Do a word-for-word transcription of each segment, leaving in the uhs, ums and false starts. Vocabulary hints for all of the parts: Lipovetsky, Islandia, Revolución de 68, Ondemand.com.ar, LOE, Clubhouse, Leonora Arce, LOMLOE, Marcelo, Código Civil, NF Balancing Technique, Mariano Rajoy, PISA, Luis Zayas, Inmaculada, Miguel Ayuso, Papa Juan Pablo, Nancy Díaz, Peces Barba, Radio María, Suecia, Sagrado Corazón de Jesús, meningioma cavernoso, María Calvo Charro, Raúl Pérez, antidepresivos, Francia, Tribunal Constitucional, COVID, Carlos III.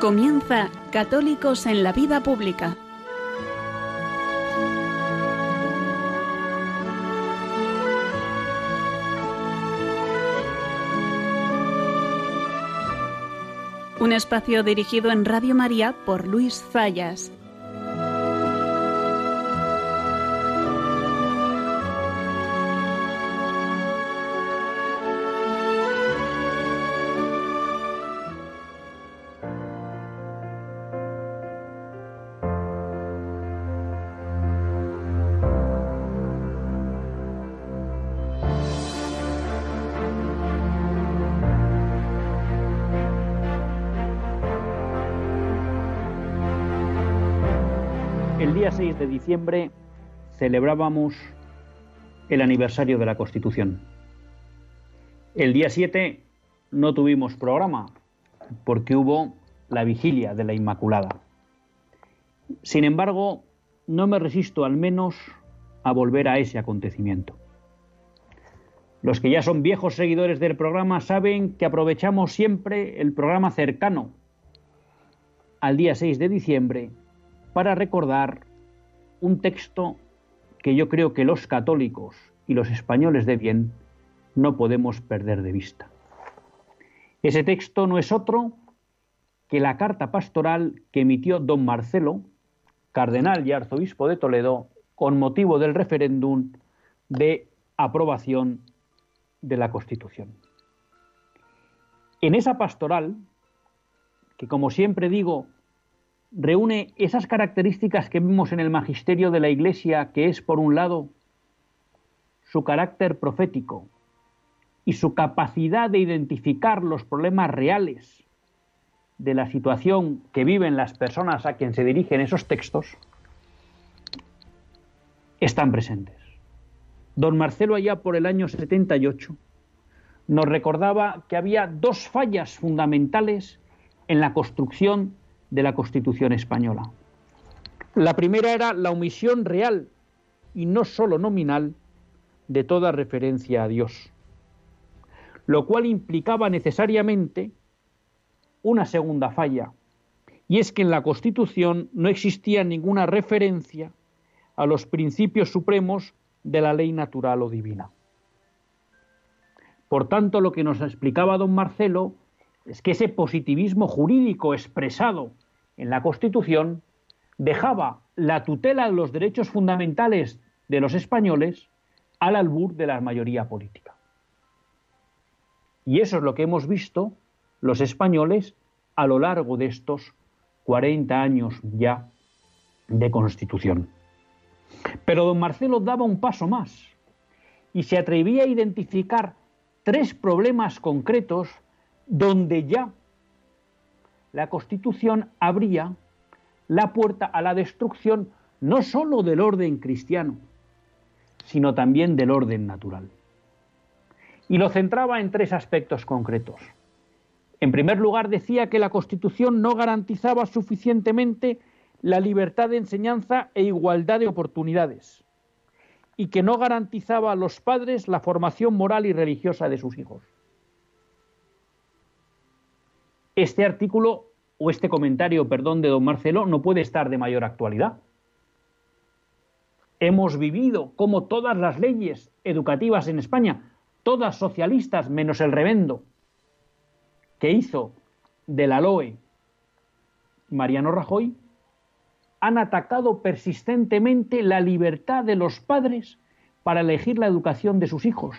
Comienza Católicos en la Vida Pública. Un espacio dirigido en Radio María por Luis Zayas. seis de diciembre celebrábamos el aniversario de la Constitución. El día siete no tuvimos programa porque hubo la vigilia de la Inmaculada. Sin embargo, no me resisto al menos a volver a ese acontecimiento. Los que ya son viejos seguidores del programa saben que aprovechamos siempre el programa cercano al día seis de diciembre para recordar un texto que yo creo que los católicos y los españoles de bien no podemos perder de vista. Ese texto no es otro que la carta pastoral que emitió don Marcelo, cardenal y arzobispo de Toledo, con motivo del referéndum de aprobación de la Constitución. En esa pastoral, que como siempre digo, reúne esas características que vemos en el magisterio de la Iglesia, que es, por un lado, su carácter profético y su capacidad de identificar los problemas reales de la situación que viven las personas a quien se dirigen esos textos, están presentes. Don Marcelo, allá por el año setenta y ocho, nos recordaba que había dos fallas fundamentales en la construcción de la Constitución española. La primera era la omisión real y no solo nominal de toda referencia a Dios, lo cual implicaba necesariamente una segunda falla, y es que en la Constitución no existía ninguna referencia a los principios supremos de la ley natural o divina. Por tanto, lo que nos explicaba don Marcelo es que ese positivismo jurídico expresado en la Constitución dejaba la tutela de los derechos fundamentales de los españoles al albur de la mayoría política. Y eso es lo que hemos visto los españoles a lo largo de estos cuarenta años ya de Constitución. Pero don Marcelo daba un paso más y se atrevía a identificar tres problemas concretos donde ya la Constitución abría la puerta a la destrucción no sólo del orden cristiano, sino también del orden natural. Y lo centraba en tres aspectos concretos. En primer lugar, decía que la Constitución no garantizaba suficientemente la libertad de enseñanza e igualdad de oportunidades, y que no garantizaba a los padres la formación moral y religiosa de sus hijos. Este artículo, o este comentario, perdón, de don Marcelo, no puede estar de mayor actualidad. Hemos vivido como todas las leyes educativas en España, todas socialistas menos el rebendo que hizo de la L O E Mariano Rajoy, han atacado persistentemente la libertad de los padres para elegir la educación de sus hijos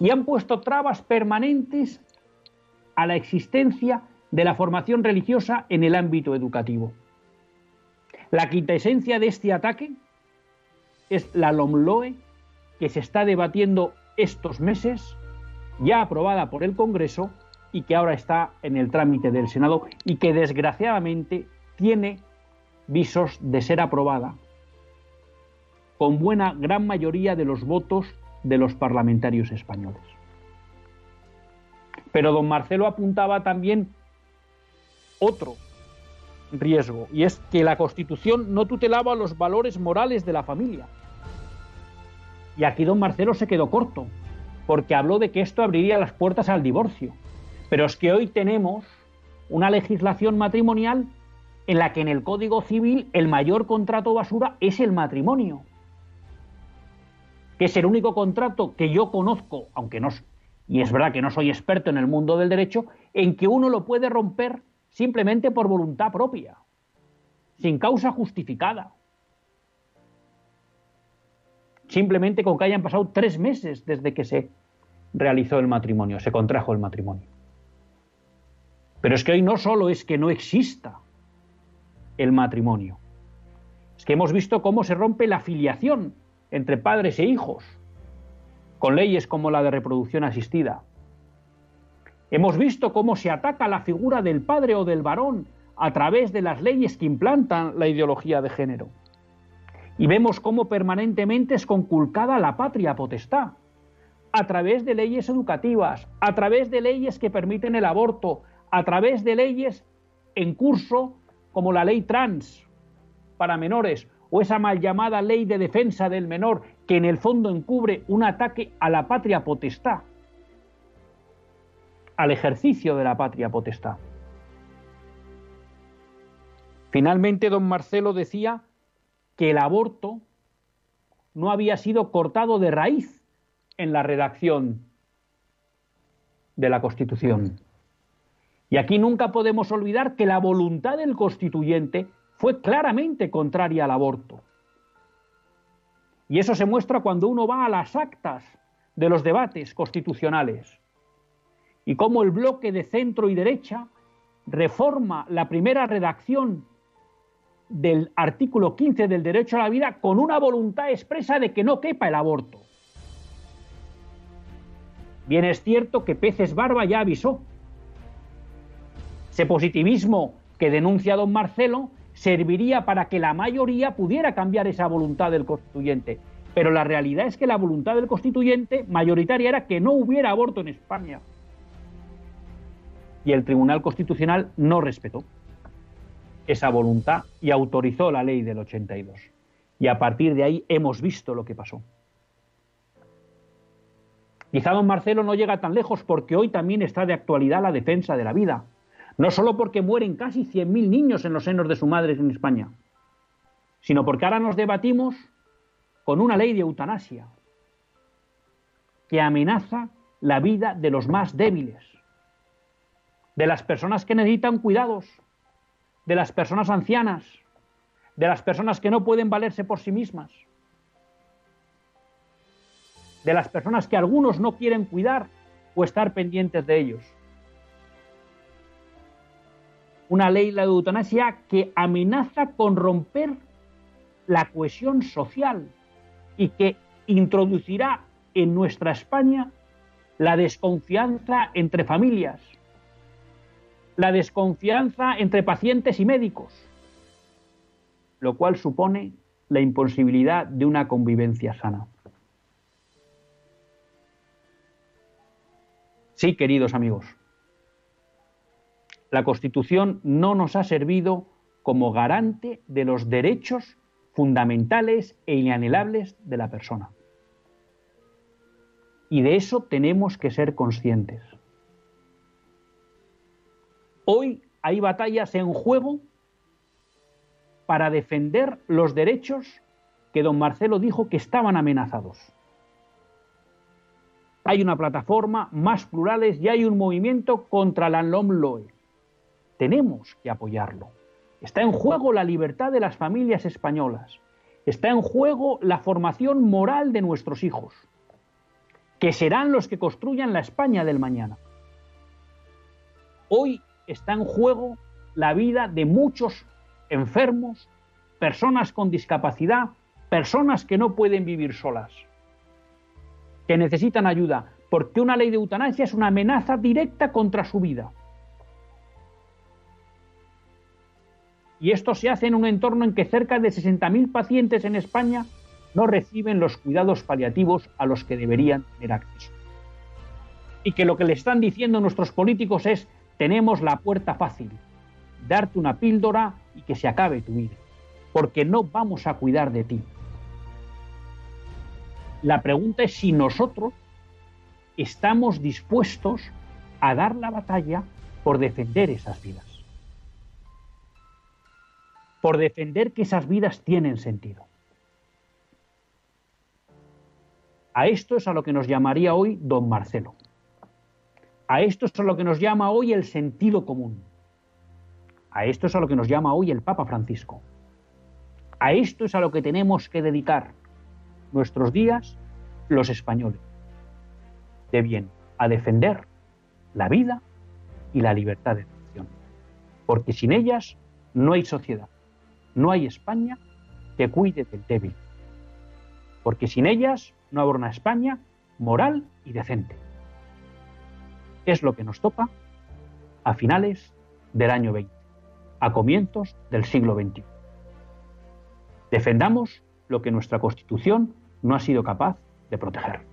y han puesto trabas permanentes a la existencia de la formación religiosa en el ámbito educativo. La quintaesencia de este ataque es la LOMLOE, que se está debatiendo estos meses, ya aprobada por el Congreso y que ahora está en el trámite del Senado y que desgraciadamente tiene visos de ser aprobada con buena gran mayoría de los votos de los parlamentarios españoles. Pero don Marcelo apuntaba también otro riesgo, y es que la Constitución no tutelaba los valores morales de la familia. Y aquí don Marcelo se quedó corto, porque habló de que esto abriría las puertas al divorcio. Pero es que hoy tenemos una legislación matrimonial en la que en el Código Civil el mayor contrato basura es el matrimonio, que es el único contrato que yo conozco, aunque no, y es verdad que no soy experto en el mundo del derecho, en que uno lo puede romper simplemente por voluntad propia, sin causa justificada, simplemente con que hayan pasado tres meses desde que se realizó el matrimonio, se contrajo el matrimonio. Pero es que hoy no solo es que no exista el matrimonio, es que hemos visto cómo se rompe la filiación entre padres e hijos, con leyes como la de reproducción asistida. Hemos visto cómo se ataca la figura del padre o del varón a través de las leyes que implantan la ideología de género. Y vemos cómo permanentemente es conculcada la patria potestad, a través de leyes educativas, a través de leyes que permiten el aborto, a través de leyes en curso como la ley trans para menores, o esa mal llamada ley de defensa del menor, que en el fondo encubre un ataque a la patria potestad, al ejercicio de la patria potestad. Finalmente, don Marcelo decía que el aborto no había sido cortado de raíz en la redacción de la Constitución. Y aquí nunca podemos olvidar que la voluntad del constituyente fue claramente contraria al aborto. Y eso se muestra cuando uno va a las actas de los debates constitucionales y cómo el bloque de centro y derecha reforma la primera redacción del artículo quince del derecho a la vida con una voluntad expresa de que no quepa el aborto. Bien es cierto que Peces Barba ya avisó. Ese positivismo que denuncia don Marcelo serviría para que la mayoría pudiera cambiar esa voluntad del constituyente. Pero la realidad es que la voluntad del constituyente mayoritaria era que no hubiera aborto en España. Y el Tribunal Constitucional no respetó esa voluntad y autorizó la ley del ochenta y dos. Y a partir de ahí hemos visto lo que pasó. Quizá don Marcelo no llega tan lejos porque hoy también está de actualidad la defensa de la vida. No solo porque mueren casi cien mil niños en los senos de sus madres en España, sino porque ahora nos debatimos con una ley de eutanasia que amenaza la vida de los más débiles, de las personas que necesitan cuidados, de las personas ancianas, de las personas que no pueden valerse por sí mismas, de las personas que algunos no quieren cuidar o estar pendientes de ellos. Una ley, la de eutanasia, que amenaza con romper la cohesión social y que introducirá en nuestra España la desconfianza entre familias, la desconfianza entre pacientes y médicos, lo cual supone la imposibilidad de una convivencia sana. Sí, queridos amigos, la Constitución no nos ha servido como garante de los derechos fundamentales e inalienables de la persona. Y de eso tenemos que ser conscientes. Hoy hay batallas en juego para defender los derechos que don Marcelo dijo que estaban amenazados. Hay una plataforma, Más Plurales, y hay un movimiento contra la LOMLOE. Tenemos que apoyarlo. Está en juego la libertad de las familias españolas. Está en juego la formación moral de nuestros hijos, que serán los que construyan la España del mañana. Hoy está en juego la vida de muchos enfermos, personas con discapacidad, personas que no pueden vivir solas, que necesitan ayuda, porque una ley de eutanasia es una amenaza directa contra su vida. Y esto se hace en un entorno en que cerca de sesenta mil pacientes en España no reciben los cuidados paliativos a los que deberían tener acceso. Y que lo que le están diciendo nuestros políticos es: tenemos la puerta fácil, darte una píldora y que se acabe tu vida, porque no vamos a cuidar de ti. La pregunta es si nosotros estamos dispuestos a dar la batalla por defender esas vidas. Por defender que esas vidas tienen sentido. A esto es a lo que nos llamaría hoy don Marcelo. A esto es a lo que nos llama hoy el sentido común. A esto es a lo que nos llama hoy el Papa Francisco. A esto es a lo que tenemos que dedicar nuestros días los españoles. De bien, a defender la vida y la libertad de expresión. Porque sin ellas no hay sociedad, no hay España que cuide del débil. Porque sin ellas no habrá una España moral y decente. Es lo que nos topa a finales del año veinte, a comienzos del siglo veintiuno. Defendamos lo que nuestra Constitución no ha sido capaz de proteger.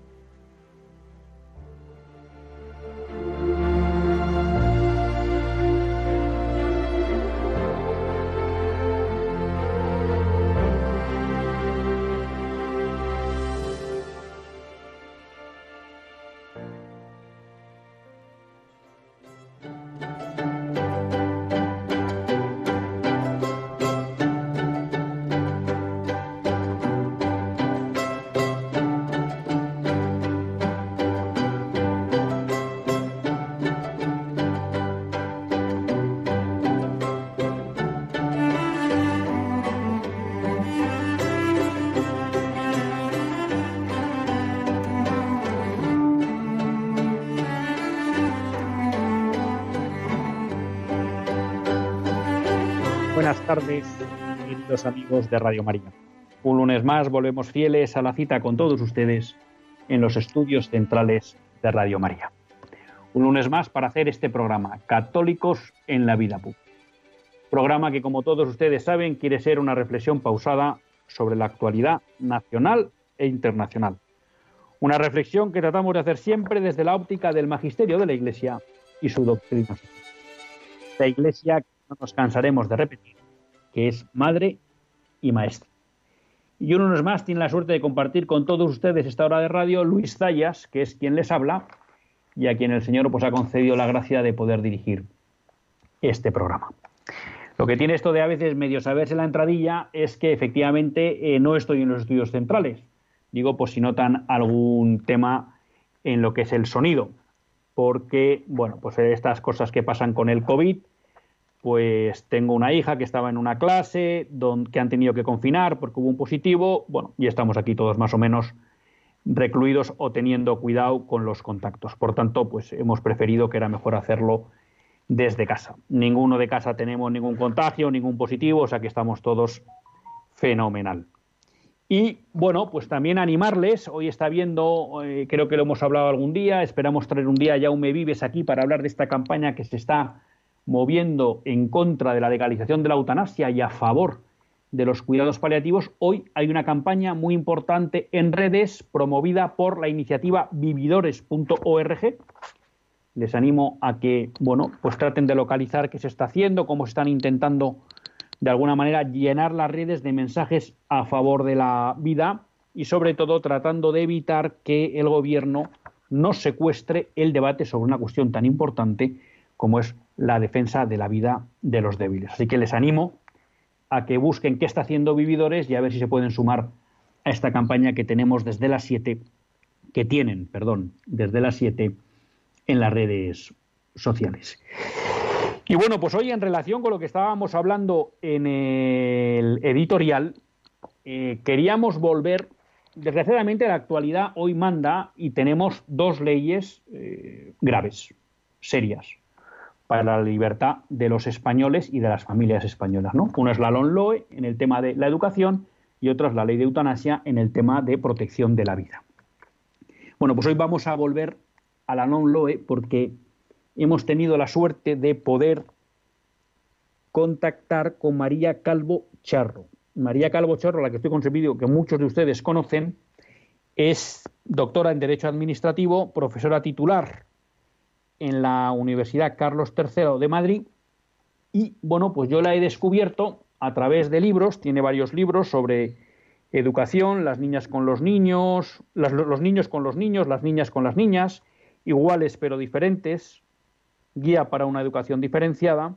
Buenas tardes, queridos amigos de Radio María. Un lunes más volvemos fieles a la cita con todos ustedes en los estudios centrales de Radio María. Un lunes más para hacer este programa, Católicos en la Vida Pública. Programa que, como todos ustedes saben, quiere ser una reflexión pausada sobre la actualidad nacional e internacional. Una reflexión que tratamos de hacer siempre desde la óptica del magisterio de la Iglesia y su doctrina. La Iglesia, no nos cansaremos de repetir, que es madre y maestra. Y uno no es más, tiene la suerte de compartir con todos ustedes esta hora de radio Luis Zayas, que es quien les habla y a quien el Señor pues, ha concedido la gracia de poder dirigir este programa. Lo que tiene esto de a veces medio saberse la entradilla es que efectivamente eh, no estoy en los estudios centrales. Digo, pues si notan algún tema en lo que es el sonido, porque, bueno, pues estas cosas que pasan con el COVID, pues tengo una hija que estaba en una clase don, que han tenido que confinar porque hubo un positivo, bueno, y estamos aquí todos más o menos recluidos o teniendo cuidado con los contactos. Por tanto, pues hemos preferido que era mejor hacerlo desde casa. Ninguno de casa tenemos ningún contagio, ningún positivo, o sea que estamos todos fenomenal. Y bueno, pues también animarles, hoy está viendo, eh, creo que lo hemos hablado algún día, esperamos traer un día ya un Me Vives aquí para hablar de esta campaña que se está moviendo en contra de la legalización de la eutanasia y a favor de los cuidados paliativos. Hoy hay una campaña muy importante en redes promovida por la iniciativa vividores punto org. Les animo a que, bueno, pues traten de localizar qué se está haciendo, cómo están intentando de alguna manera llenar las redes de mensajes a favor de la vida y sobre todo tratando de evitar que el gobierno no secuestre el debate sobre una cuestión tan importante como es la defensa de la vida de los débiles. Así que les animo a que busquen qué está haciendo Vividores y a ver si se pueden sumar a esta campaña que tenemos desde las siete, que tienen, perdón, desde las siete en las redes sociales. Y bueno, pues hoy en relación con lo que estábamos hablando en el editorial, eh, queríamos volver, desgraciadamente la actualidad hoy manda y tenemos dos leyes eh, graves, serias, para la libertad de los españoles y de las familias españolas, ¿no? Una es la LOMLOE en el tema de la educación y otra es la ley de eutanasia en el tema de protección de la vida. Bueno, pues hoy vamos a volver a la LOMLOE porque hemos tenido la suerte de poder contactar con María Calvo Charro. María Calvo Charro, a la que estoy concebido, que muchos de ustedes conocen, es doctora en Derecho Administrativo, profesora titular en la Universidad Carlos tercero de Madrid y, bueno, pues yo la he descubierto a través de libros, tiene varios libros sobre educación, las niñas con los niños, las, los niños con los niños, las niñas con las niñas, iguales pero diferentes, Guía para una educación diferenciada,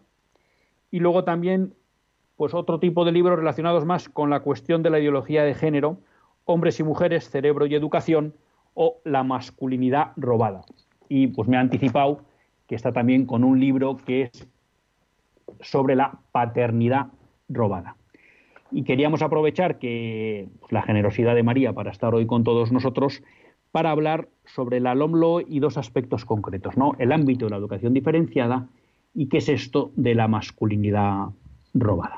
y luego también pues otro tipo de libros relacionados más con la cuestión de la ideología de género, Hombres y mujeres, cerebro y educación, o La masculinidad robada. Y pues me ha anticipado que está también con un libro que es sobre la paternidad robada. Y queríamos aprovechar que pues, la generosidad de María para estar hoy con todos nosotros para hablar sobre la LOMLOE y dos aspectos concretos, ¿no? El ámbito de la educación diferenciada y qué es esto de la masculinidad robada.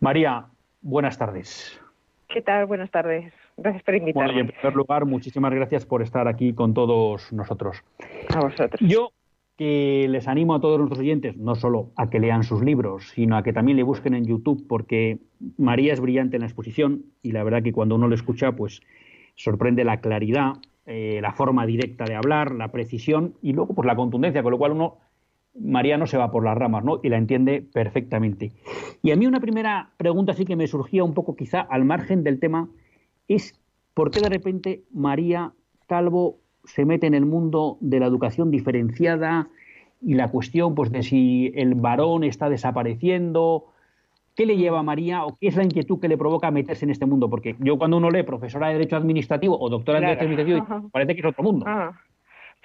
María, buenas tardes. ¿Qué tal? Buenas tardes. Gracias por invitarme. Bueno, y en primer lugar, muchísimas gracias por estar aquí con todos nosotros. A vosotros. Yo que les animo a todos nuestros oyentes, no solo a que lean sus libros, sino a que también le busquen en YouTube, porque María es brillante en la exposición y la verdad que cuando uno lo escucha, pues sorprende la claridad, eh, la forma directa de hablar, la precisión y luego pues la contundencia, con lo cual uno, María no se va por las ramas, ¿no? Y la entiende perfectamente. Y a mí una primera pregunta sí que me surgía un poco quizá al margen del tema es ¿por qué de repente María Calvo se mete en el mundo de la educación diferenciada y la cuestión pues de si el varón está desapareciendo? ¿Qué le lleva a María o qué es la inquietud que le provoca meterse en este mundo? Porque yo cuando uno lee profesora de Derecho Administrativo o doctora claro. de Derecho Administrativo, Ajá. parece que es otro mundo. Ajá.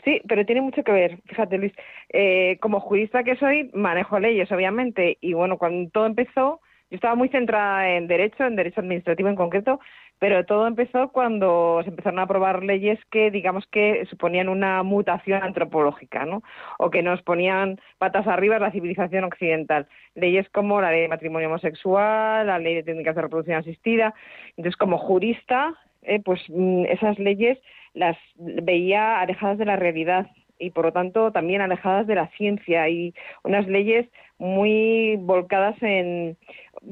Sí, pero tiene mucho que ver. Fíjate, Luis, eh, como jurista que soy, manejo leyes, obviamente. Y bueno, cuando todo empezó, yo estaba muy centrada en Derecho, en Derecho Administrativo en concreto, pero todo empezó cuando se empezaron a aprobar leyes que, digamos que, suponían una mutación antropológica, ¿no? O que nos ponían patas arriba la civilización occidental. Leyes como la ley de matrimonio homosexual, la ley de técnicas de reproducción asistida. Entonces, como jurista, eh, pues esas leyes las veía alejadas de la realidad y, por lo tanto, también alejadas de la ciencia y unas leyes muy volcadas en...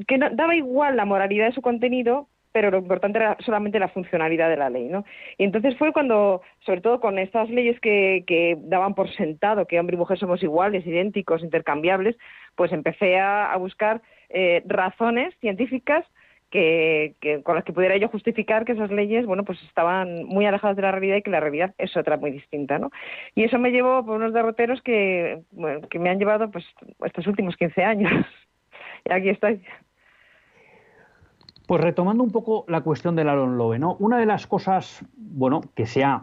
que no, daba igual la moralidad de su contenido, pero lo importante era solamente la funcionalidad de la ley, ¿no? Y entonces fue cuando, sobre todo con estas leyes que, que daban por sentado, que hombre y mujer somos iguales, idénticos, intercambiables, pues empecé a, a buscar eh, razones científicas que, que con las que pudiera yo justificar que esas leyes, bueno, pues estaban muy alejadas de la realidad y que la realidad es otra muy distinta, ¿no? Y eso me llevó por unos derroteros que, bueno, que me han llevado pues estos últimos quince años. Y aquí estoy. Pues retomando un poco la cuestión de la LOMLOE, ¿no? Una de las cosas, bueno, que se ha,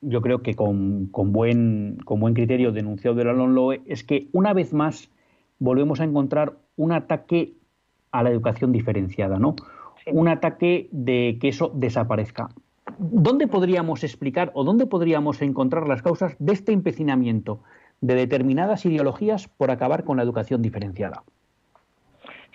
yo creo que con, con, buen, con buen criterio denunciado de la LOMLOE, es que una vez más volvemos a encontrar un ataque a la educación diferenciada, ¿no? Sí. Un ataque de que eso desaparezca. ¿Dónde podríamos explicar o dónde podríamos encontrar las causas de este empecinamiento de determinadas ideologías por acabar con la educación diferenciada?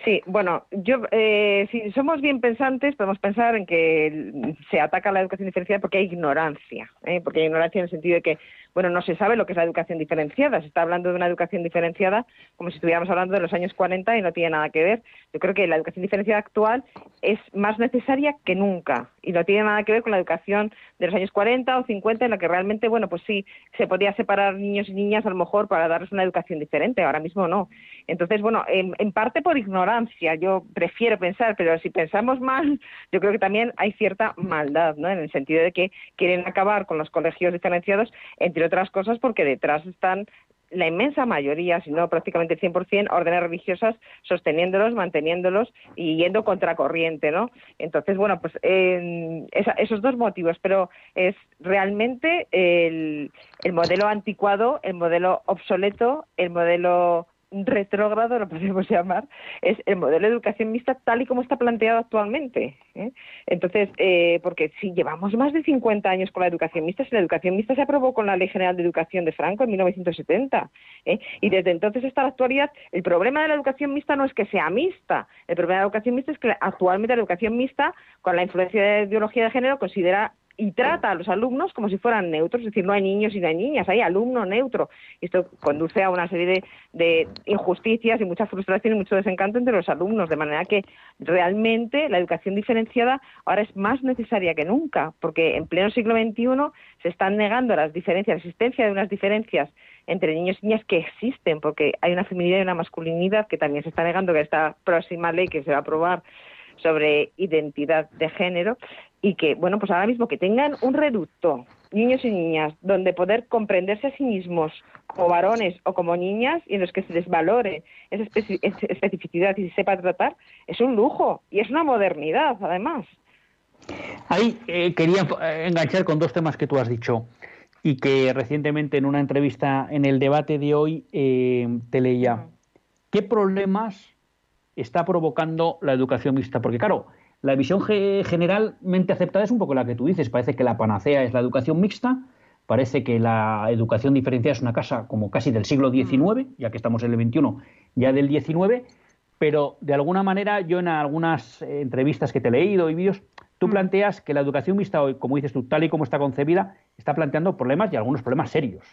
Sí, bueno, yo eh, si somos bien pensantes podemos pensar en que se ataca la educación diferenciada porque hay ignorancia, ¿eh? Porque hay ignorancia en el sentido de que, bueno, no se sabe lo que es la educación diferenciada. Se está hablando de una educación diferenciada como si estuviéramos hablando de los años cuarenta y no tiene nada que ver. Yo creo que la educación diferenciada actual es más necesaria que nunca y no tiene nada que ver con la educación de los años cuarenta o cincuenta en la que realmente, bueno, pues sí, se podía separar niños y niñas a lo mejor para darles una educación diferente. Ahora mismo no. Entonces, bueno, en, en parte por ignorancia. Yo prefiero pensar, pero si pensamos mal, yo creo que también hay cierta maldad, ¿no? En el sentido de que quieren acabar con los colegios diferenciados, entre otras cosas porque detrás están la inmensa mayoría, si no prácticamente el cien por cien, órdenes religiosas sosteniéndolos, manteniéndolos y yendo contracorriente, ¿no? Entonces, bueno, pues eh, esa, esos dos motivos, pero es realmente el, el modelo anticuado, el modelo obsoleto, el modelo retrógrado, lo podemos llamar, es el modelo de educación mixta tal y como está planteado actualmente, ¿eh? Entonces, eh, porque si llevamos más de cincuenta años con la educación mixta, si la educación mixta se aprobó con la Ley General de Educación de Franco en mil novecientos setenta, ¿eh? Y desde entonces hasta la actualidad, el problema de la educación mixta no es que sea mixta, el problema de la educación mixta es que actualmente la educación mixta, con la influencia de la ideología de género, considera y trata a los alumnos como si fueran neutros, es decir, no hay niños y no hay niñas, hay alumno neutro. Y esto conduce a una serie de, de injusticias y mucha frustración y mucho desencanto entre los alumnos, de manera que realmente la educación diferenciada ahora es más necesaria que nunca, porque en pleno siglo veintiuno se están negando las diferencias, la existencia de unas diferencias entre niños y niñas que existen, porque hay una feminidad y una masculinidad que también se está negando, que esta próxima ley que se va a aprobar sobre identidad de género, y que, bueno, pues ahora mismo que tengan un reducto niños y niñas, donde poder comprenderse a sí mismos como varones o como niñas y en los que se les valore esa espe- especificidad y se sepa tratar, es un lujo y es una modernidad, además. Ahí eh, quería enganchar con dos temas que tú has dicho y que recientemente en una entrevista en El Debate de hoy eh, te leía. ¿Qué problemas está provocando la educación mixta? Porque claro, la visión ge- generalmente aceptada es un poco la que tú dices. Parece que la panacea es la educación mixta, parece que la educación diferenciada es una cosa como casi del siglo diecinueve, ya que estamos en el veintiuno, ya del diecinueve, pero de alguna manera yo en algunas eh, entrevistas que te he leído y vídeos, tú planteas que la educación mixta hoy, como dices tú, tal y como está concebida, está planteando problemas y algunos problemas serios.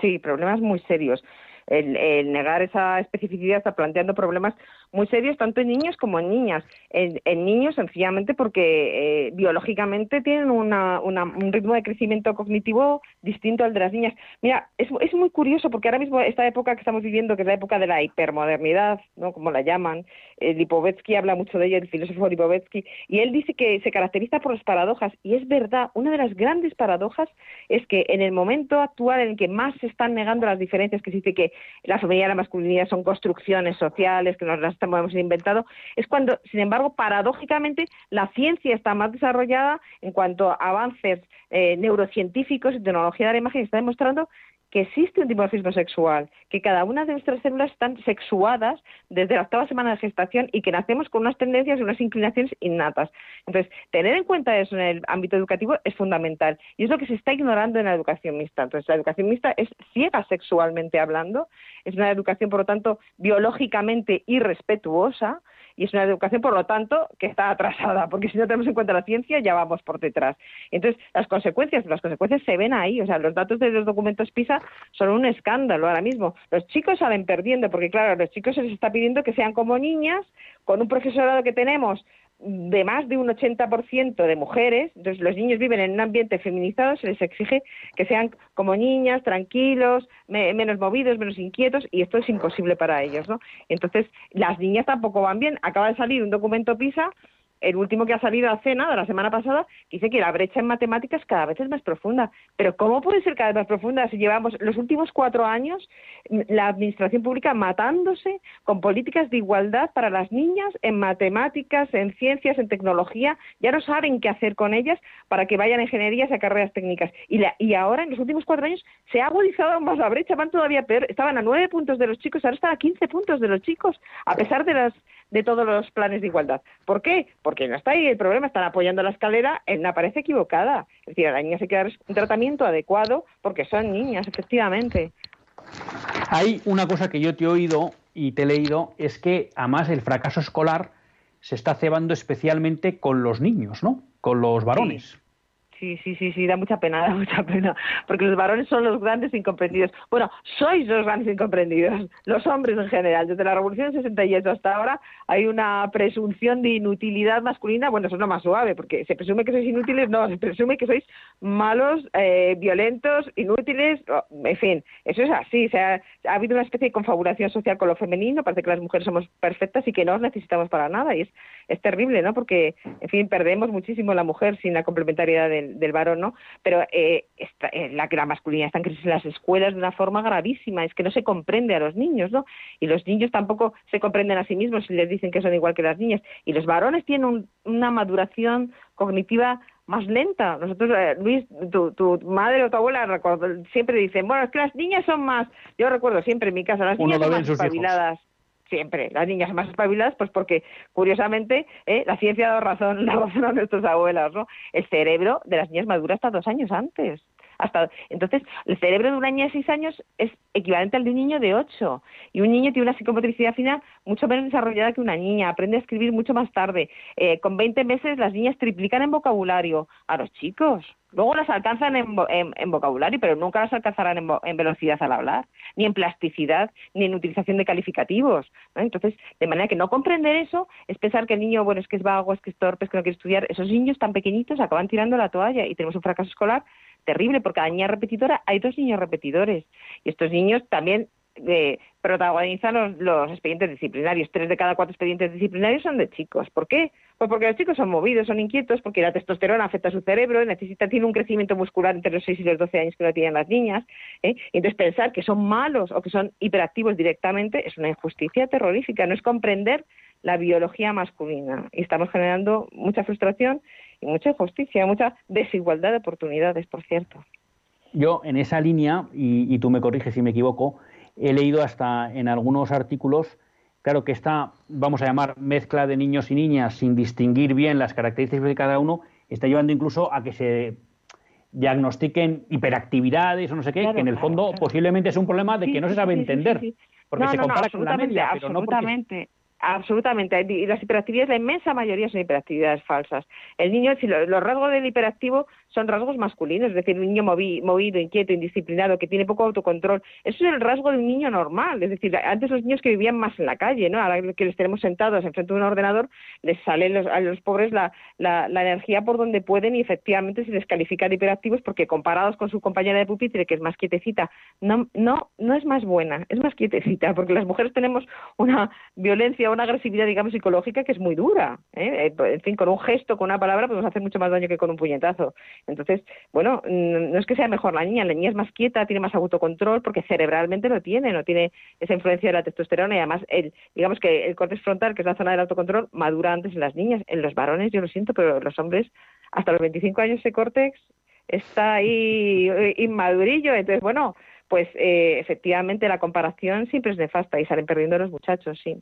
Sí, problemas muy serios. El, el negar esa especificidad está planteando problemas muy serios tanto en niños como en niñas. En, en niños, sencillamente, porque eh, biológicamente tienen una, una, un ritmo de crecimiento cognitivo distinto al de las niñas. Mira, es, es muy curioso porque ahora mismo esta época que estamos viviendo, que es la época de la hipermodernidad, ¿no?, como la llaman, eh, Lipovetsky habla mucho de ello, el filósofo Lipovetsky, y él dice que se caracteriza por las paradojas, y es verdad. Una de las grandes paradojas es que en el momento actual en el que más se están negando las diferencias, que se dice que la feminidad y la masculinidad son construcciones sociales que nos las hemos inventado, es cuando, sin embargo, paradójicamente, la ciencia está más desarrollada en cuanto a avances eh, neurocientíficos y tecnología de la imagen, está demostrando que existe un dimorfismo sexual, que cada una de nuestras células están sexuadas desde la octava semana de gestación y que nacemos con unas tendencias y unas inclinaciones innatas. Entonces, tener en cuenta eso en el ámbito educativo es fundamental y es lo que se está ignorando en la educación mixta. Entonces, la educación mixta es ciega sexualmente hablando, es una educación, por lo tanto, biológicamente irrespetuosa y es una educación, por lo tanto, que está atrasada, porque si no tenemos en cuenta la ciencia ya vamos por detrás. Entonces, las consecuencias, las consecuencias se ven ahí, o sea, los datos de los documentos PISA son un escándalo ahora mismo. Los chicos salen perdiendo porque, claro, a los chicos se les está pidiendo que sean como niñas, con un profesorado que tenemos de más de un ochenta por ciento de mujeres. Entonces, los niños viven en un ambiente feminizado, se les exige que sean como niñas, tranquilos, me- menos movidos, menos inquietos, y esto es imposible para ellos, ¿no? Entonces, las niñas tampoco van bien. Acaba de salir un documento PISA, el último que ha salido hace nada, la semana pasada, que dice que la brecha en matemáticas cada vez es más profunda. Pero ¿cómo puede ser cada vez más profunda si llevamos los últimos cuatro años la administración pública matándose con políticas de igualdad para las niñas en matemáticas, en ciencias, en tecnología? Ya no saben qué hacer con ellas para que vayan a ingenierías y a carreras técnicas. Y, la, y ahora, en los últimos cuatro años, se ha agudizado más la brecha, van todavía peor. Estaban a nueve puntos de los chicos, ahora están a quince puntos de los chicos, a pesar de las... de todos los planes de igualdad. ¿Por qué? Porque no está ahí el problema, están apoyando la escalera en una pared equivocada. Es decir, a la niña se queda un tratamiento adecuado porque son niñas, efectivamente. Hay una cosa que yo te he oído y te he leído, es que además el fracaso escolar se está cebando especialmente con los niños, ¿no? Con los varones. Sí. Sí, sí, sí, sí, da mucha pena, da mucha pena, porque los varones son los grandes incomprendidos. Bueno, sois los grandes incomprendidos, los hombres en general. Desde la Revolución de sesenta y ocho hasta ahora hay una presunción de inutilidad masculina. Bueno, eso es lo más suave, porque se presume que sois inútiles, no, se presume que sois malos, eh, violentos, inútiles, en fin, eso es así. O sea, ha habido una especie de confabulación social con lo femenino, parece que las mujeres somos perfectas y que no os necesitamos para nada, y es, es terrible, ¿no? Porque, en fin, perdemos muchísimo la mujer sin la complementariedad del del varón, ¿no? Pero eh, esta, eh, la, la masculinidad está en crisis en las escuelas de una forma gravísima, es que no se comprende a los niños, ¿no? Y los niños tampoco se comprenden a sí mismos si les dicen que son igual que las niñas. Y los varones tienen un, una maduración cognitiva más lenta. Nosotros, eh, Luis, tu, tu madre o tu abuela recuerdo, siempre dicen, bueno, es que las niñas son más... Yo recuerdo siempre en mi casa, las niñas son más espabiladas. Hijos. Siempre, las niñas más espabiladas, pues porque, curiosamente, ¿eh? la ciencia ha dado razón, la razón a nuestros abuelos, ¿no? El cerebro de las niñas madura hasta dos años antes. Hasta, entonces, el cerebro de una niña de seis años es equivalente al de un niño de ocho. Y un niño tiene una psicomotricidad fina mucho menos desarrollada que una niña. Aprende a escribir mucho más tarde. Eh, con veinte meses las niñas triplican en vocabulario a los chicos. Luego las alcanzan en, en, en vocabulario, pero nunca las alcanzarán en, en velocidad al hablar, ni en plasticidad, ni en utilización de calificativos, ¿no? Entonces, de manera que no comprender eso es pensar que el niño, bueno, es que es vago, es que es torpe, es que no quiere estudiar. Esos niños tan pequeñitos acaban tirando la toalla y tenemos un fracaso escolar terrible, porque cada niña repetidora hay dos niños repetidores. Y estos niños también eh, protagonizan los, los expedientes disciplinarios. Tres de cada cuatro expedientes disciplinarios son de chicos. ¿Por qué? Pues porque los chicos son movidos, son inquietos, porque la testosterona afecta a su cerebro, necesita, tiene un crecimiento muscular entre los seis y los doce años que lo tienen las niñas, ¿eh? Entonces pensar que son malos o que son hiperactivos directamente es una injusticia terrorífica, no es comprender la biología masculina. Y estamos generando mucha frustración y mucha injusticia, mucha desigualdad de oportunidades, por cierto. Yo, en esa línea, y, y tú me corriges si me equivoco, he leído hasta en algunos artículos, claro, que esta, vamos a llamar, mezcla de niños y niñas, sin distinguir bien las características de cada uno, está llevando incluso a que se diagnostiquen hiperactividades o no sé qué, claro, que en el fondo claro, claro. posiblemente es un problema de que sí, no se sabe sí, entender, sí, sí, sí. porque no, se no, compara no, con la media, pero no porque... Absolutamente. Y las hiperactividades, la inmensa mayoría son hiperactividades falsas. El niño, si lo, los rasgos del hiperactivo son rasgos masculinos, es decir, un niño movi, movido, inquieto, indisciplinado, que tiene poco autocontrol. Eso es el rasgo de un niño normal. Es decir, antes los niños que vivían más en la calle, ¿no? Ahora que los tenemos sentados enfrente de un ordenador, les sale los, a los pobres la, la, la energía por donde pueden y efectivamente se les califica de hiperactivos porque comparados con su compañera de pupitre, que es más quietecita, no, no, no es más buena, es más quietecita, porque las mujeres tenemos una violencia, una agresividad, digamos, psicológica que es muy dura, ¿eh? En fin, con un gesto, con una palabra podemos hacer mucho más daño que con un puñetazo. Entonces, bueno, no es que sea mejor la niña, la niña es más quieta, tiene más autocontrol porque cerebralmente lo tiene, no tiene esa influencia de la testosterona y además el, digamos que el córtex frontal, que es la zona del autocontrol, madura antes en las niñas. En los varones, yo lo siento, pero los hombres hasta los veinticinco años ese córtex está ahí inmadurillo, entonces, bueno, pues eh, efectivamente la comparación siempre es nefasta y salen perdiendo los muchachos, sí.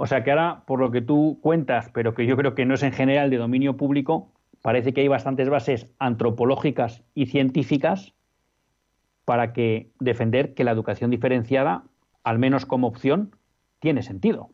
O sea que ahora, por lo que tú cuentas, pero que yo creo que no es en general de dominio público, parece que hay bastantes bases antropológicas y científicas para que defender que la educación diferenciada, al menos como opción, tiene sentido.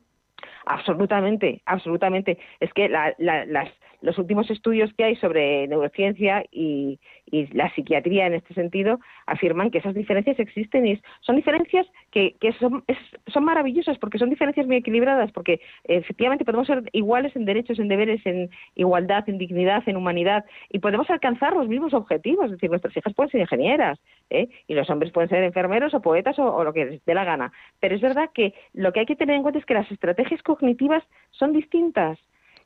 Absolutamente, absolutamente. Es que la, la, las, los últimos estudios que hay sobre neurociencia y, y la psiquiatría en este sentido afirman que esas diferencias existen y son diferencias que, que son, es, son maravillosas porque son diferencias muy equilibradas, porque efectivamente podemos ser iguales en derechos, en deberes, en igualdad, en dignidad, en humanidad y podemos alcanzar los mismos objetivos. Es decir, nuestras hijas pueden ser ingenieras, ¿eh? Y los hombres pueden ser enfermeros o poetas o, o lo que les dé la gana. Pero es verdad que lo que hay que tener en cuenta es que las estrategias cognitivas son distintas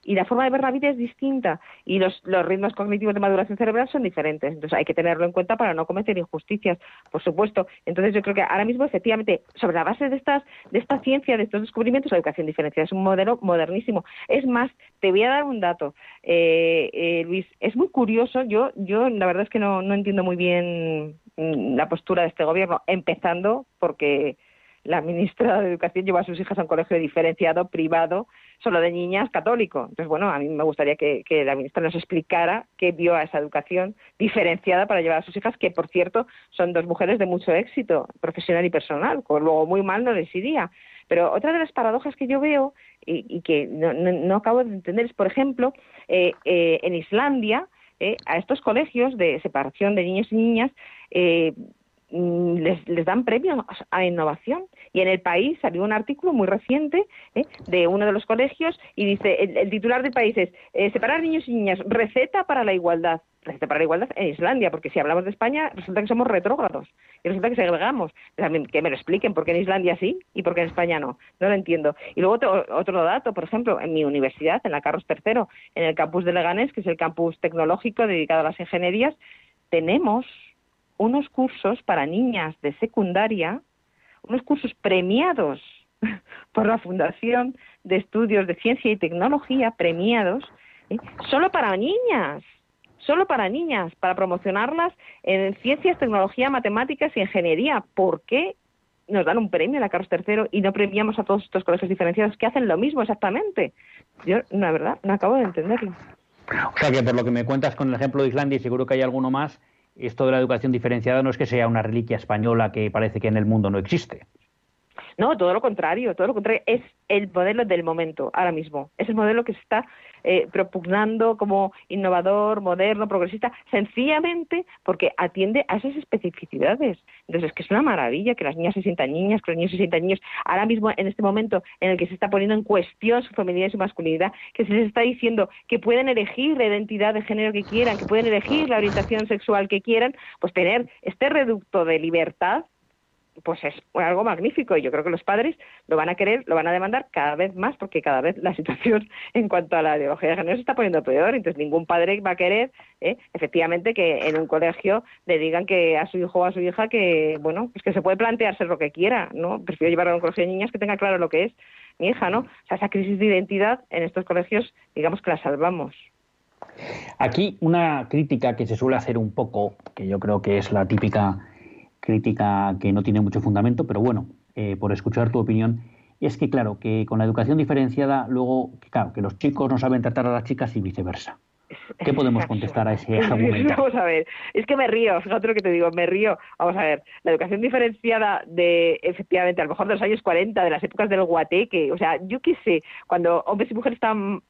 y la forma de ver la vida es distinta y los, los ritmos cognitivos de maduración cerebral son diferentes, entonces hay que tenerlo en cuenta para no cometer injusticias, por supuesto. Entonces yo creo que ahora mismo efectivamente sobre la base de estas de esta ciencia, de estos descubrimientos, la educación diferenciada es un modelo modernísimo. Es más, te voy a dar un dato, eh, eh, Luis, es muy curioso. Yo yo la verdad es que no, no entiendo muy bien la postura de este gobierno, empezando porque la ministra de Educación llevó a sus hijas a un colegio diferenciado, privado, solo de niñas, católico. Entonces, bueno, a mí me gustaría que, que la ministra nos explicara qué vio a esa educación diferenciada para llevar a sus hijas, que, por cierto, son dos mujeres de mucho éxito, profesional y personal, con luego muy mal no les iría. Pero otra de las paradojas que yo veo y, y que no, no, no acabo de entender es, por ejemplo, eh, eh, en Islandia, eh, a estos colegios de separación de niños y niñas, eh, Les, les dan premios a innovación. Y en El País salió un artículo muy reciente ¿eh? de uno de los colegios y dice, el, el titular del País es eh, separar niños y niñas, receta para la igualdad. Receta para la igualdad en Islandia, porque si hablamos de España resulta que somos retrógrados y resulta que segregamos. Que me lo expliquen, porque en Islandia sí y porque en España no, no lo entiendo. Y luego otro, otro dato, por ejemplo, en mi universidad, en la Carlos tercero, en el campus de Leganés, que es el campus tecnológico dedicado a las ingenierías, tenemos unos cursos para niñas de secundaria, unos cursos premiados por la Fundación de Estudios de Ciencia y Tecnología, premiados, ¿eh? solo para niñas, solo para niñas, para promocionarlas en ciencias, tecnología, matemáticas e ingeniería. ¿Por qué nos dan un premio a la Carlos tercero y no premiamos a todos estos colegios diferenciados que hacen lo mismo exactamente? Yo, la verdad, no acabo de entenderlo. O sea que por lo que me cuentas con el ejemplo de Islandia, y seguro que hay alguno más, esto de la educación diferenciada no es que sea una reliquia española que parece que en el mundo no existe. No, todo lo contrario, todo lo contrario. Es el modelo del momento, ahora mismo. Es el modelo que se está eh, propugnando como innovador, moderno, progresista, sencillamente porque atiende a esas especificidades. Entonces, es que es una maravilla que las niñas se sientan niñas, que los niños se sientan niños. Ahora mismo, en este momento en el que se está poniendo en cuestión su feminidad y su masculinidad, que se les está diciendo que pueden elegir la identidad de género que quieran, que pueden elegir la orientación sexual que quieran, pues tener este reducto de libertad pues es algo magnífico, y yo creo que los padres lo van a querer, lo van a demandar cada vez más, porque cada vez la situación en cuanto a la ideología de género se está poniendo peor. Entonces ningún padre va a querer, ¿eh? efectivamente, que en un colegio le digan que a su hijo o a su hija que, bueno, pues que se puede plantearse lo que quiera, ¿no? Prefiero llevarlo a un colegio de niñas que tenga claro lo que es mi hija, ¿no? O sea, esa crisis de identidad en estos colegios, digamos que la salvamos. Aquí una crítica que se suele hacer un poco, que yo creo que es la típica crítica que no tiene mucho fundamento, pero bueno, eh, por escuchar tu opinión, es que claro, que con la educación diferenciada luego, que, claro, que los chicos no saben tratar a las chicas y viceversa. ¿Qué podemos contestar a ese argumento? Vamos a ver, es que me río, fíjate lo que te digo, me río. Vamos a ver, la educación diferenciada de, efectivamente, a lo mejor de los años cuarenta, de las épocas del guateque, o sea, yo qué sé, cuando hombres y mujeres estaban...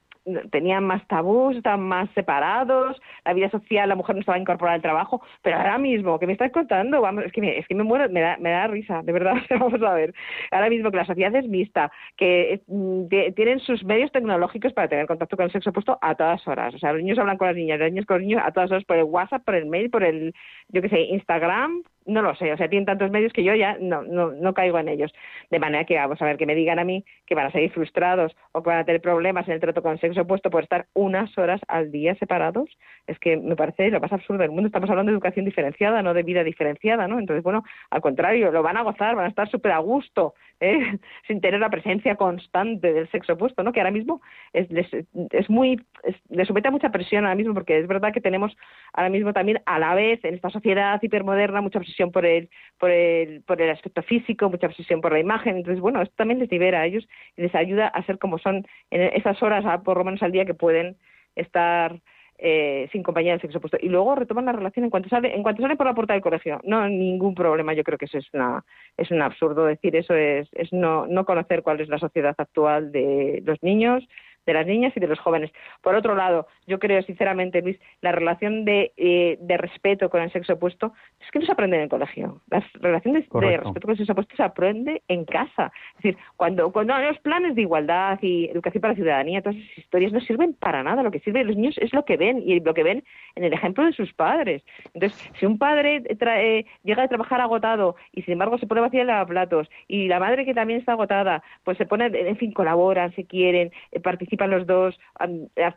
tenían más tabús, estaban más separados, la vida social, la mujer no estaba incorporada al trabajo, pero ahora mismo, ¿qué me estás contando? Vamos, es que me, es que me muero, me da, me da risa, de verdad, vamos a ver. Ahora mismo que la sociedad es mixta, que de, tienen sus medios tecnológicos para tener contacto con el sexo opuesto a todas horas, o sea, los niños hablan con las niñas, los niños con los niños a todas horas, por el WhatsApp, por el mail, por el, yo qué sé, Instagram... No lo sé, o sea, tienen tantos medios que yo ya no, no, no caigo en ellos. De manera que, vamos a ver, que me digan a mí que van a seguir frustrados o que van a tener problemas en el trato con el sexo opuesto por estar unas horas al día separados, es que me parece lo más absurdo del mundo. Estamos hablando de educación diferenciada, no de vida diferenciada, ¿no? Entonces, bueno, al contrario, lo van a gozar, van a estar súper a gusto, ¿eh? sin tener la presencia constante del sexo opuesto, ¿no? Que ahora mismo es, les, es muy, es, les somete a mucha presión ahora mismo, porque es verdad que tenemos ahora mismo también, a la vez, en esta sociedad hipermoderna, mucha presión por el, por el por el aspecto físico, mucha obsesión por la imagen. Entonces, bueno, esto también les libera a ellos y les ayuda a ser como son en esas horas, a, por lo menos al día, que pueden estar eh, sin compañía del sexo opuesto. Y luego retoman la relación en cuanto sale en cuanto sale por la puerta del colegio. No, ningún problema. Yo creo que eso es una es un absurdo decir eso. Es, es no, no conocer cuál es la sociedad actual de los niños, de las niñas y de los jóvenes. Por otro lado, yo creo sinceramente, Luis, la relación de, eh, de respeto con el sexo opuesto es que no se aprende en el colegio. Las relaciones de respeto con el sexo opuesto se aprende en casa. Es decir, cuando, cuando los planes de igualdad y educación para la ciudadanía, todas esas historias no sirven para nada. Lo que sirve a los niños es lo que ven, y lo que ven en el ejemplo de sus padres. Entonces, si un padre trae, llega a trabajar agotado y sin embargo se pone vacía el lavaplatos, y la madre que también está agotada, pues se pone, en fin, colaboran, se quieren, eh, participan los dos,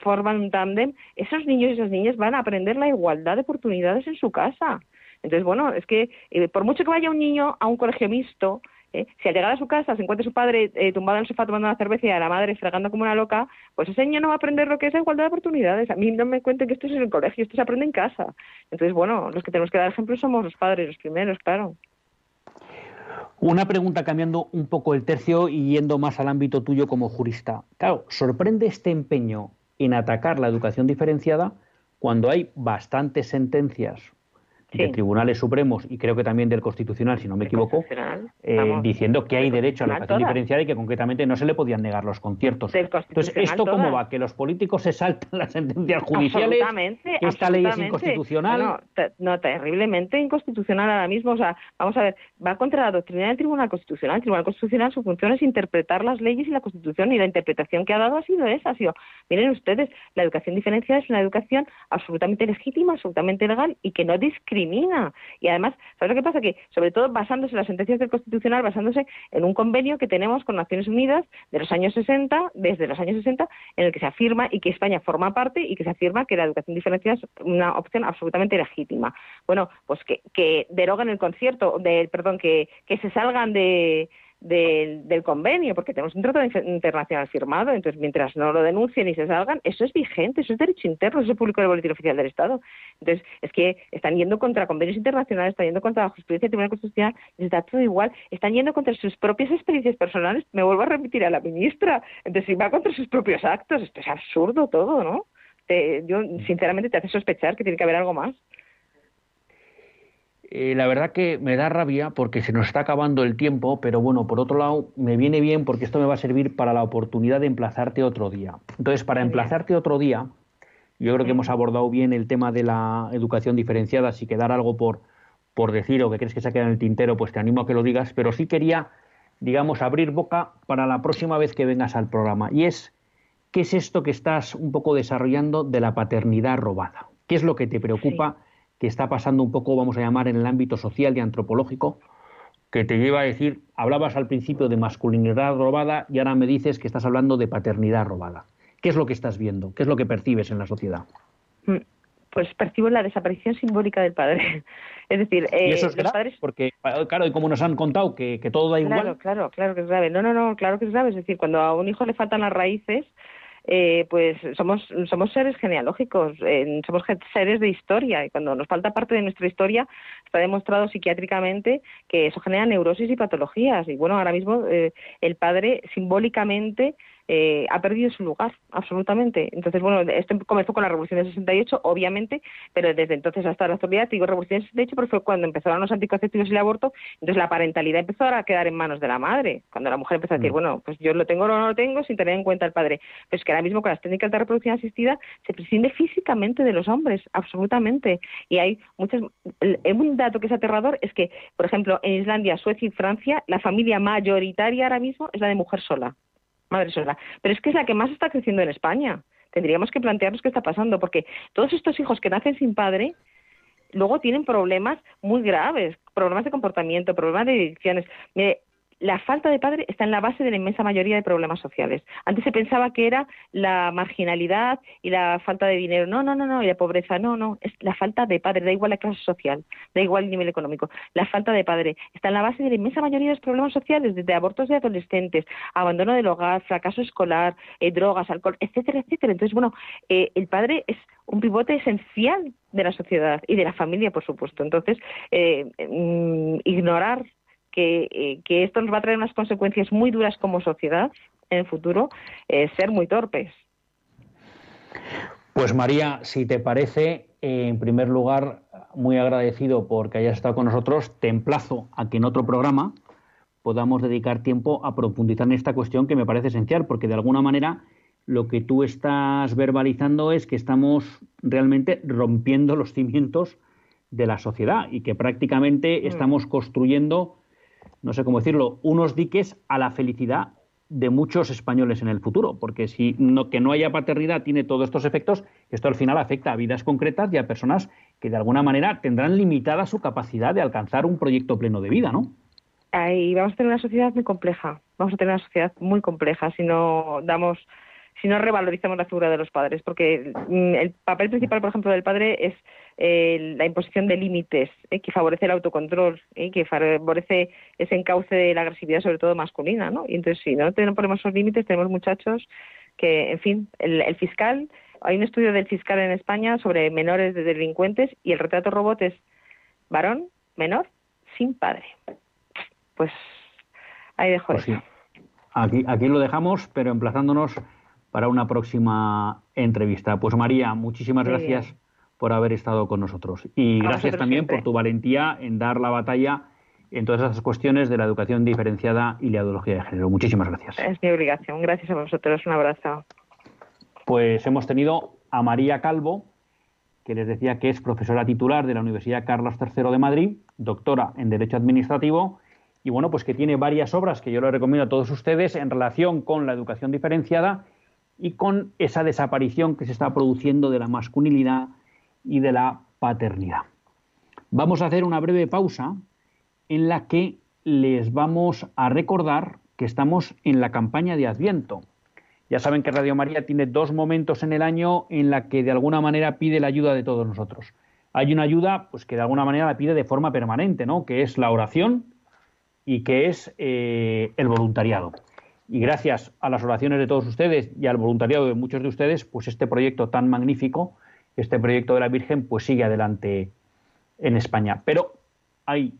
forman un tándem, esos niños y esas niñas van a aprender la igualdad de oportunidades en su casa. Entonces, bueno, es que eh, por mucho que vaya un niño a un colegio mixto, ¿eh? si al llegar a su casa se encuentra su padre eh, tumbado en el sofá tomando una cerveza y a la madre fregando como una loca, pues ese niño no va a aprender lo que es la igualdad de oportunidades. A mí no me cuenten que esto es en el colegio, esto se aprende en casa. Entonces, bueno, los que tenemos que dar ejemplo somos los padres, los primeros, claro. Una pregunta cambiando un poco el tercio y yendo más al ámbito tuyo como jurista. Claro, sorprende este empeño en atacar la educación diferenciada cuando hay bastantes sentencias sí. de tribunales supremos, y creo que también del Constitucional, si no me equivoco, eh, diciendo que hay derecho a la educación toda. diferenciada y que concretamente no se le podían negar los conciertos. Entonces, ¿esto toda. cómo va? ¿Que los políticos se saltan las sentencias judiciales? Absolutamente, ¿Esta absolutamente. ley es inconstitucional? No, te, no, terriblemente inconstitucional ahora mismo. O sea, vamos a ver, va contra la doctrina del Tribunal Constitucional. El Tribunal Constitucional, su función es interpretar las leyes y la Constitución, y la interpretación que ha dado ha sido esa. Ha sido, miren ustedes, la educación diferenciada es una educación absolutamente legítima, absolutamente legal, y que no discrimina. Y además, ¿sabes lo que pasa? Que sobre todo basándose en las sentencias del Constitucional, basándose en un convenio que tenemos con Naciones Unidas de los años sesenta, desde los años sesenta, en el que se afirma, y que España forma parte, y que se afirma que la educación diferenciada es una opción absolutamente legítima. Bueno, pues que, que deroguen el concierto, de, perdón, que, que se salgan de... Del, del convenio, porque tenemos un tratado internacional firmado. Entonces, mientras no lo denuncien y se salgan, eso es vigente, eso es derecho interno, eso es público en el Boletín Oficial del Estado. Entonces, es que están yendo contra convenios internacionales, están yendo contra la jurisprudencia del Tribunal Constitucional, les da todo igual, están yendo contra sus propias experiencias personales. Me vuelvo a repetir a la ministra, entonces, si va contra sus propios actos, esto es absurdo todo, ¿no? Te, yo, sinceramente, te hace sospechar que tiene que haber algo más. Eh, la verdad que me da rabia porque se nos está acabando el tiempo, pero bueno, por otro lado, me viene bien porque esto me va a servir para la oportunidad de emplazarte otro día. Entonces, para emplazarte otro día, yo creo que hemos abordado bien el tema de la educación diferenciada. Si quedara algo por, por decir o que crees que se ha quedado en el tintero, pues te animo a que lo digas, pero sí quería, digamos, abrir boca para la próxima vez que vengas al programa. Y es, ¿qué es esto que estás un poco desarrollando de la paternidad robada? ¿Qué es lo que te preocupa? Sí. que está pasando un poco, vamos a llamar, en el ámbito social y antropológico, que te lleva a decir, hablabas al principio de masculinidad robada y ahora me dices que estás hablando de paternidad robada. ¿Qué es lo que estás viendo? ¿Qué es lo que percibes en la sociedad? Pues percibo la desaparición simbólica del padre. Es decir, eh, ¿y eso es los grave? Padres... Porque, claro, y como nos han contado que, que todo da igual... Claro, claro, claro que es grave. No, no, no, claro que es grave. Es decir, cuando a un hijo le faltan las raíces... Eh, pues somos somos seres genealógicos, eh, somos seres de historia, y cuando nos falta parte de nuestra historia está demostrado psiquiátricamente que eso genera neurosis y patologías. Y bueno, ahora mismo eh, el padre simbólicamente eh, ha perdido su lugar, absolutamente. Entonces, bueno, esto comenzó con la Revolución de sesenta y ocho, obviamente, pero desde entonces hasta la actualidad, digo Revolución de sesenta y ocho, porque fue cuando empezaron los anticonceptivos y el aborto. Entonces la parentalidad empezó a quedar en manos de la madre, cuando la mujer empezó a decir, bueno, pues yo lo tengo o no lo tengo, sin tener en cuenta al padre. Pero es que ahora mismo con las técnicas de reproducción asistida se prescinde físicamente de los hombres, absolutamente. Y hay muchas... Un dato que es aterrador es que, por ejemplo, en Islandia, Suecia y Francia, la familia mayoritaria ahora mismo es la de mujer sola, madre sola. Pero es que es la que más está creciendo en España. Tendríamos que plantearnos qué está pasando, porque todos estos hijos que nacen sin padre... luego tienen problemas muy graves, problemas de comportamiento, problemas de adicciones. Mire, la falta de padre está en la base de la inmensa mayoría de problemas sociales. Antes se pensaba que era la marginalidad y la falta de dinero. No, no, no, no, y la pobreza. No, no, es la falta de padre. Da igual la clase social, da igual el nivel económico. La falta de padre está en la base de la inmensa mayoría de los problemas sociales, desde abortos de adolescentes, abandono del hogar, fracaso escolar, eh, drogas, alcohol, etcétera, etcétera. Entonces, bueno, eh, el padre es un pivote esencial de la sociedad y de la familia, por supuesto. Entonces, eh, mmm, ignorar Que, eh, que esto nos va a traer unas consecuencias muy duras como sociedad en el futuro, eh, ser muy torpes. Pues María, si te parece, eh, en primer lugar, muy agradecido porque hayas estado con nosotros. Te emplazo a que en otro programa podamos dedicar tiempo a profundizar en esta cuestión que me parece esencial, porque de alguna manera lo que tú estás verbalizando es que estamos realmente rompiendo los cimientos de la sociedad y que prácticamente mm. estamos construyendo... no sé cómo decirlo, unos diques a la felicidad de muchos españoles en el futuro, porque si no, que no haya paternidad tiene todos estos efectos, esto al final afecta a vidas concretas y a personas que de alguna manera tendrán limitada su capacidad de alcanzar un proyecto pleno de vida, ¿no? Ahí vamos a tener una sociedad muy compleja, vamos a tener una sociedad muy compleja si no damos... si no revalorizamos la figura de los padres, porque el papel principal, por ejemplo, del padre es eh, la imposición de límites, eh, que favorece el autocontrol, eh, que favorece ese encauce de la agresividad, sobre todo masculina, ¿no? Y entonces, si no ponemos esos límites, tenemos muchachos que, en fin, el, el fiscal, hay un estudio del fiscal en España sobre menores de delincuentes y el retrato robot es varón, menor, sin padre. Pues ahí dejo pues eso. Sí. Aquí, aquí lo dejamos, pero emplazándonos para una próxima entrevista. Pues María, muchísimas Muy gracias bien. por haber estado con nosotros. Y a gracias también siempre. por tu valentía en dar la batalla en todas esas cuestiones de la educación diferenciada y la ideología de género. Muchísimas gracias. Es mi obligación. Gracias a vosotros. Un abrazo. Pues hemos tenido a María Calvo, que les decía que es profesora titular de la Universidad Carlos tercero de Madrid, doctora en Derecho Administrativo, y bueno, pues que tiene varias obras que yo les recomiendo a todos ustedes en relación con la educación diferenciada y con esa desaparición que se está produciendo de la masculinidad y de la paternidad. Vamos a hacer una breve pausa en la que les vamos a recordar que estamos en la campaña de Adviento. Ya saben que Radio María tiene dos momentos en el año en la que de alguna manera pide la ayuda de todos nosotros. Hay una ayuda pues que de alguna manera la pide de forma permanente, ¿no? Que es la oración y que es eh, el voluntariado. Y gracias a las oraciones de todos ustedes y al voluntariado de muchos de ustedes, pues este proyecto tan magnífico, este proyecto de la Virgen, pues sigue adelante en España. Pero hay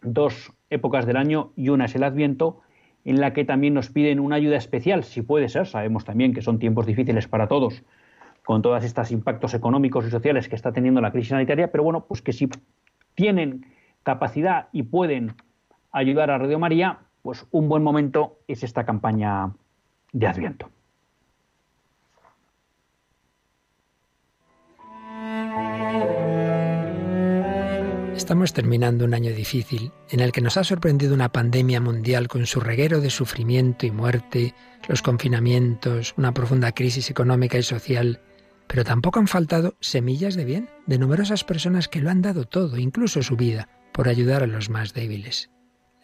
dos épocas del año y una es el Adviento, en la que también nos piden una ayuda especial, si puede ser. Sabemos también que son tiempos difíciles para todos, con todos estos impactos económicos y sociales que está teniendo la crisis sanitaria, pero bueno, pues que si tienen capacidad y pueden ayudar a Radio María, pues un buen momento es esta campaña de Adviento. Estamos terminando un año difícil en el que nos ha sorprendido una pandemia mundial con su reguero de sufrimiento y muerte, los confinamientos, una profunda crisis económica y social, pero tampoco han faltado semillas de bien de numerosas personas que lo han dado todo, incluso su vida, por ayudar a los más débiles.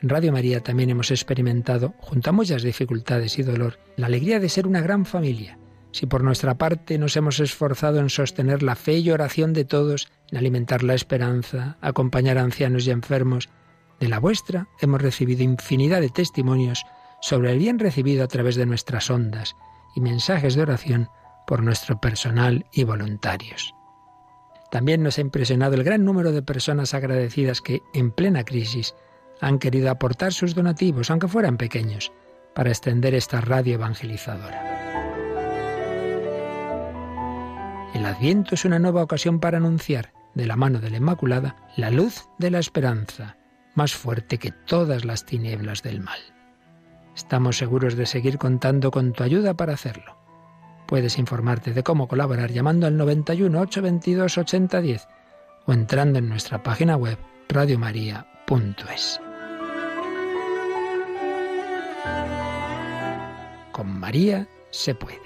En Radio María también hemos experimentado, junto a muchas dificultades y dolor, la alegría de ser una gran familia. Si por nuestra parte nos hemos esforzado en sostener la fe y oración de todos, en alimentar la esperanza, acompañar a ancianos y enfermos, de la vuestra hemos recibido infinidad de testimonios sobre el bien recibido a través de nuestras ondas y mensajes de oración por nuestro personal y voluntarios. También nos ha impresionado el gran número de personas agradecidas que, en plena crisis, han querido aportar sus donativos, aunque fueran pequeños, para extender esta radio evangelizadora. El Adviento es una nueva ocasión para anunciar, de la mano de la Inmaculada, la luz de la esperanza, más fuerte que todas las tinieblas del mal. Estamos seguros de seguir contando con tu ayuda para hacerlo. Puedes informarte de cómo colaborar llamando al noventa y uno, ochocientos veintidós, ochenta diez o entrando en nuestra página web radio maría punto es. Con María se puede.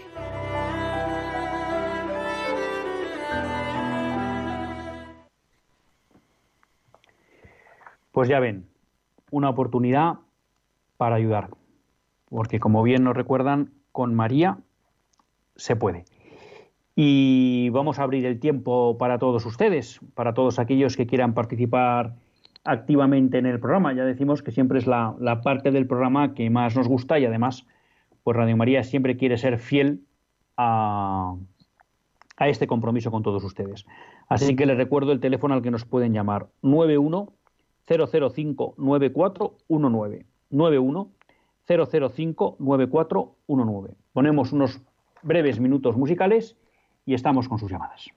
Pues ya ven, una oportunidad para ayudar, porque como bien nos recuerdan, con María se puede. Y vamos a abrir el tiempo para todos ustedes, para todos aquellos que quieran participar activamente en el programa. Ya decimos que siempre es la, la parte del programa que más nos gusta y además, pues Radio María siempre quiere ser fiel a, a este compromiso con todos ustedes. Así que les recuerdo el teléfono al que nos pueden llamar: nueve uno cero cero cinco nueve cuatro uno nueve. nueve uno cero cero cinco nueve cuatro uno nueve. Ponemos unos breves minutos musicales y estamos con sus llamadas.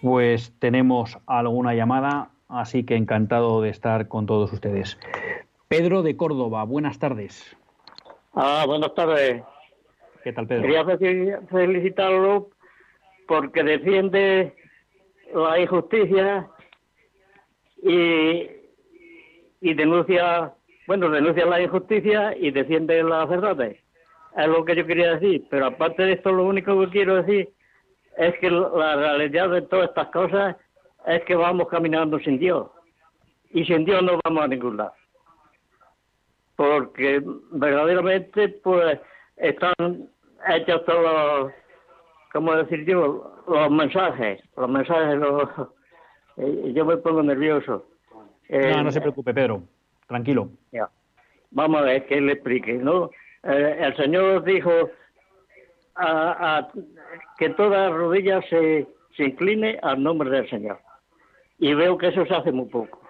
Pues tenemos alguna llamada, así que encantado de estar con todos ustedes. Pedro de Córdoba, buenas tardes. Ah, buenas tardes. ¿Qué tal, Pedro? Quería felicitarlo porque defiende la injusticia y, y denuncia, bueno, denuncia la injusticia y defiende las verdades. Es lo que yo quería decir, pero aparte de esto, lo único que quiero decir es que la realidad de todas estas cosas es que vamos caminando sin Dios. Y sin Dios no vamos a ningún lado. Porque verdaderamente, pues, están hechos todos, ¿cómo decir yo? Los mensajes. Los mensajes, los... Yo me pongo nervioso. Eh, no, no se preocupe, Pedro. Tranquilo. Ya. Vamos a ver que le explique, ¿no? Eh, el Señor dijo... A, a, que toda rodilla se, se incline al nombre del Señor. Y veo que eso se hace muy poco.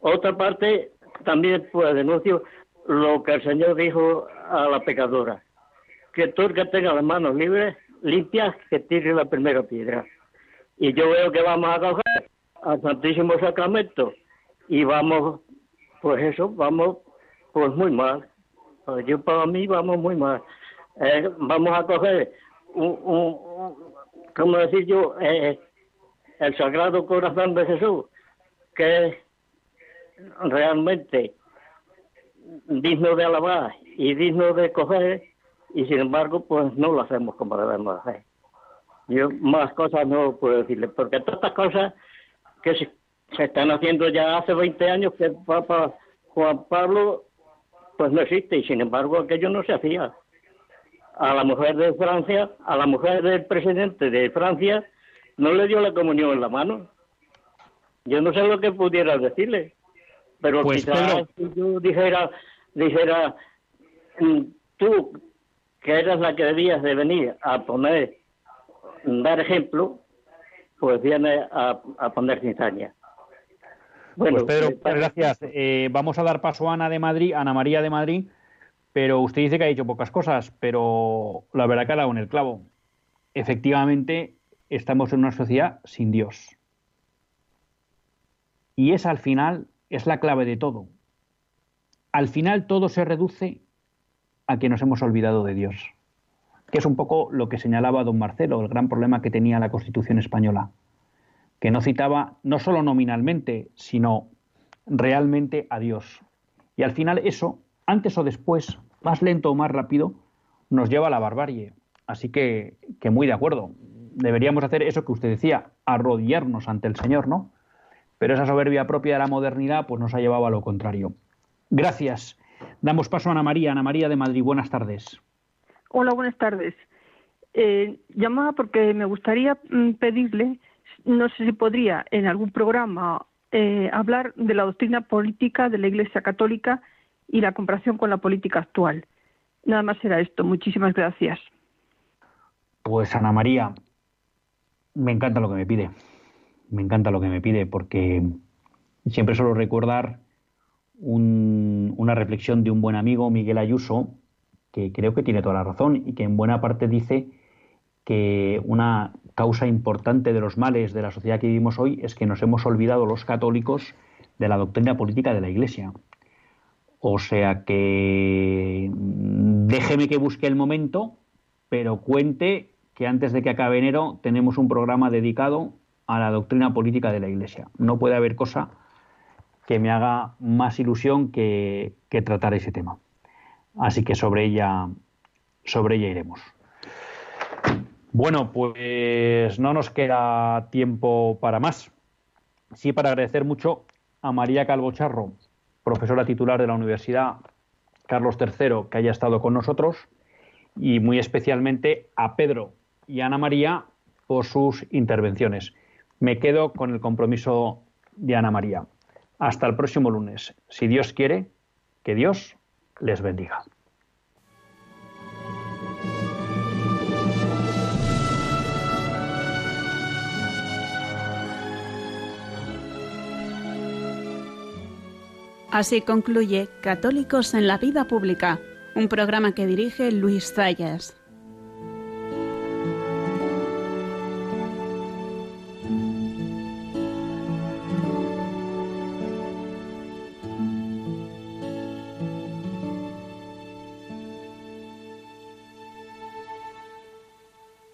Otra parte, también pues denuncio lo que el Señor dijo a la pecadora. Que todo el que tenga las manos libres, limpias, que tire la primera piedra. Y yo veo que vamos a coger al Santísimo Sacramento. Y vamos, pues eso, vamos pues muy mal. Yo para mí vamos muy mal. Eh, vamos a coger un, un, un ¿cómo decir yo? Eh, el Sagrado Corazón de Jesús, que es realmente digno de alabar y digno de coger, y sin embargo, pues no lo hacemos como debemos hacer. Yo más cosas no puedo decirle, porque todas estas cosas que se, se están haciendo ya hace veinte años que el Papa Juan Pablo pues no existe, y sin embargo aquello no se hacía. A la mujer de Francia, a la mujer del presidente de Francia, no le dio la comunión en la mano. Yo no sé lo que pudiera decirle, pero pues quizás pero... si yo dijera, dijera, tú que eras la que debías de venir a poner, dar ejemplo, pues viene a, a poner citaña. Bueno, pues Pedro, para... gracias. Eh, vamos a dar paso a Ana de Madrid, Ana María de Madrid, pero usted dice que ha dicho pocas cosas, pero la verdad que ha dado en el clavo. Efectivamente, estamos en una sociedad sin Dios. Y esa, al final, es la clave de todo. Al final todo se reduce a que nos hemos olvidado de Dios, que es un poco lo que señalaba don Marcelo, el gran problema que tenía la Constitución española, que no citaba no solo nominalmente, sino realmente a Dios. Y al final eso, antes o después, más lento o más rápido, nos lleva a la barbarie. Así que, que muy de acuerdo, deberíamos hacer eso que usted decía, arrodillarnos ante el Señor, ¿no? Pero esa soberbia propia de la modernidad pues nos ha llevado a lo contrario. Gracias. Damos paso a Ana María. Ana María de Madrid, buenas tardes. Hola, buenas tardes. Eh, llamaba porque me gustaría pedirle, no sé si podría en algún programa eh, hablar de la doctrina política de la Iglesia Católica y la comparación con la política actual. Nada más era esto. Muchísimas gracias. Pues Ana María, me encanta lo que me pide. Me encanta lo que me pide, porque siempre suelo recordar un, una reflexión de un buen amigo, Miguel Ayuso, que creo que tiene toda la razón y que en buena parte dice que una causa importante de los males de la sociedad que vivimos hoy es que nos hemos olvidado los católicos de la doctrina política de la Iglesia. O sea que déjeme que busque el momento, pero cuente que antes de que acabe enero tenemos un programa dedicado a la doctrina política de la Iglesia. No puede haber cosa que me haga más ilusión que, que tratar ese tema. Así que sobre ella, sobre ella iremos. Bueno, pues no nos queda tiempo para más. Sí, para agradecer mucho a María Calvo Charro, profesora titular de la Universidad Carlos tercero, que haya estado con nosotros, y muy especialmente a Pedro y a Ana María por sus intervenciones. Me quedo con el compromiso de Ana María. Hasta el próximo lunes. Si Dios quiere, que Dios les bendiga. Así concluye Católicos en la Vida Pública, un programa que dirige Luis Zayas.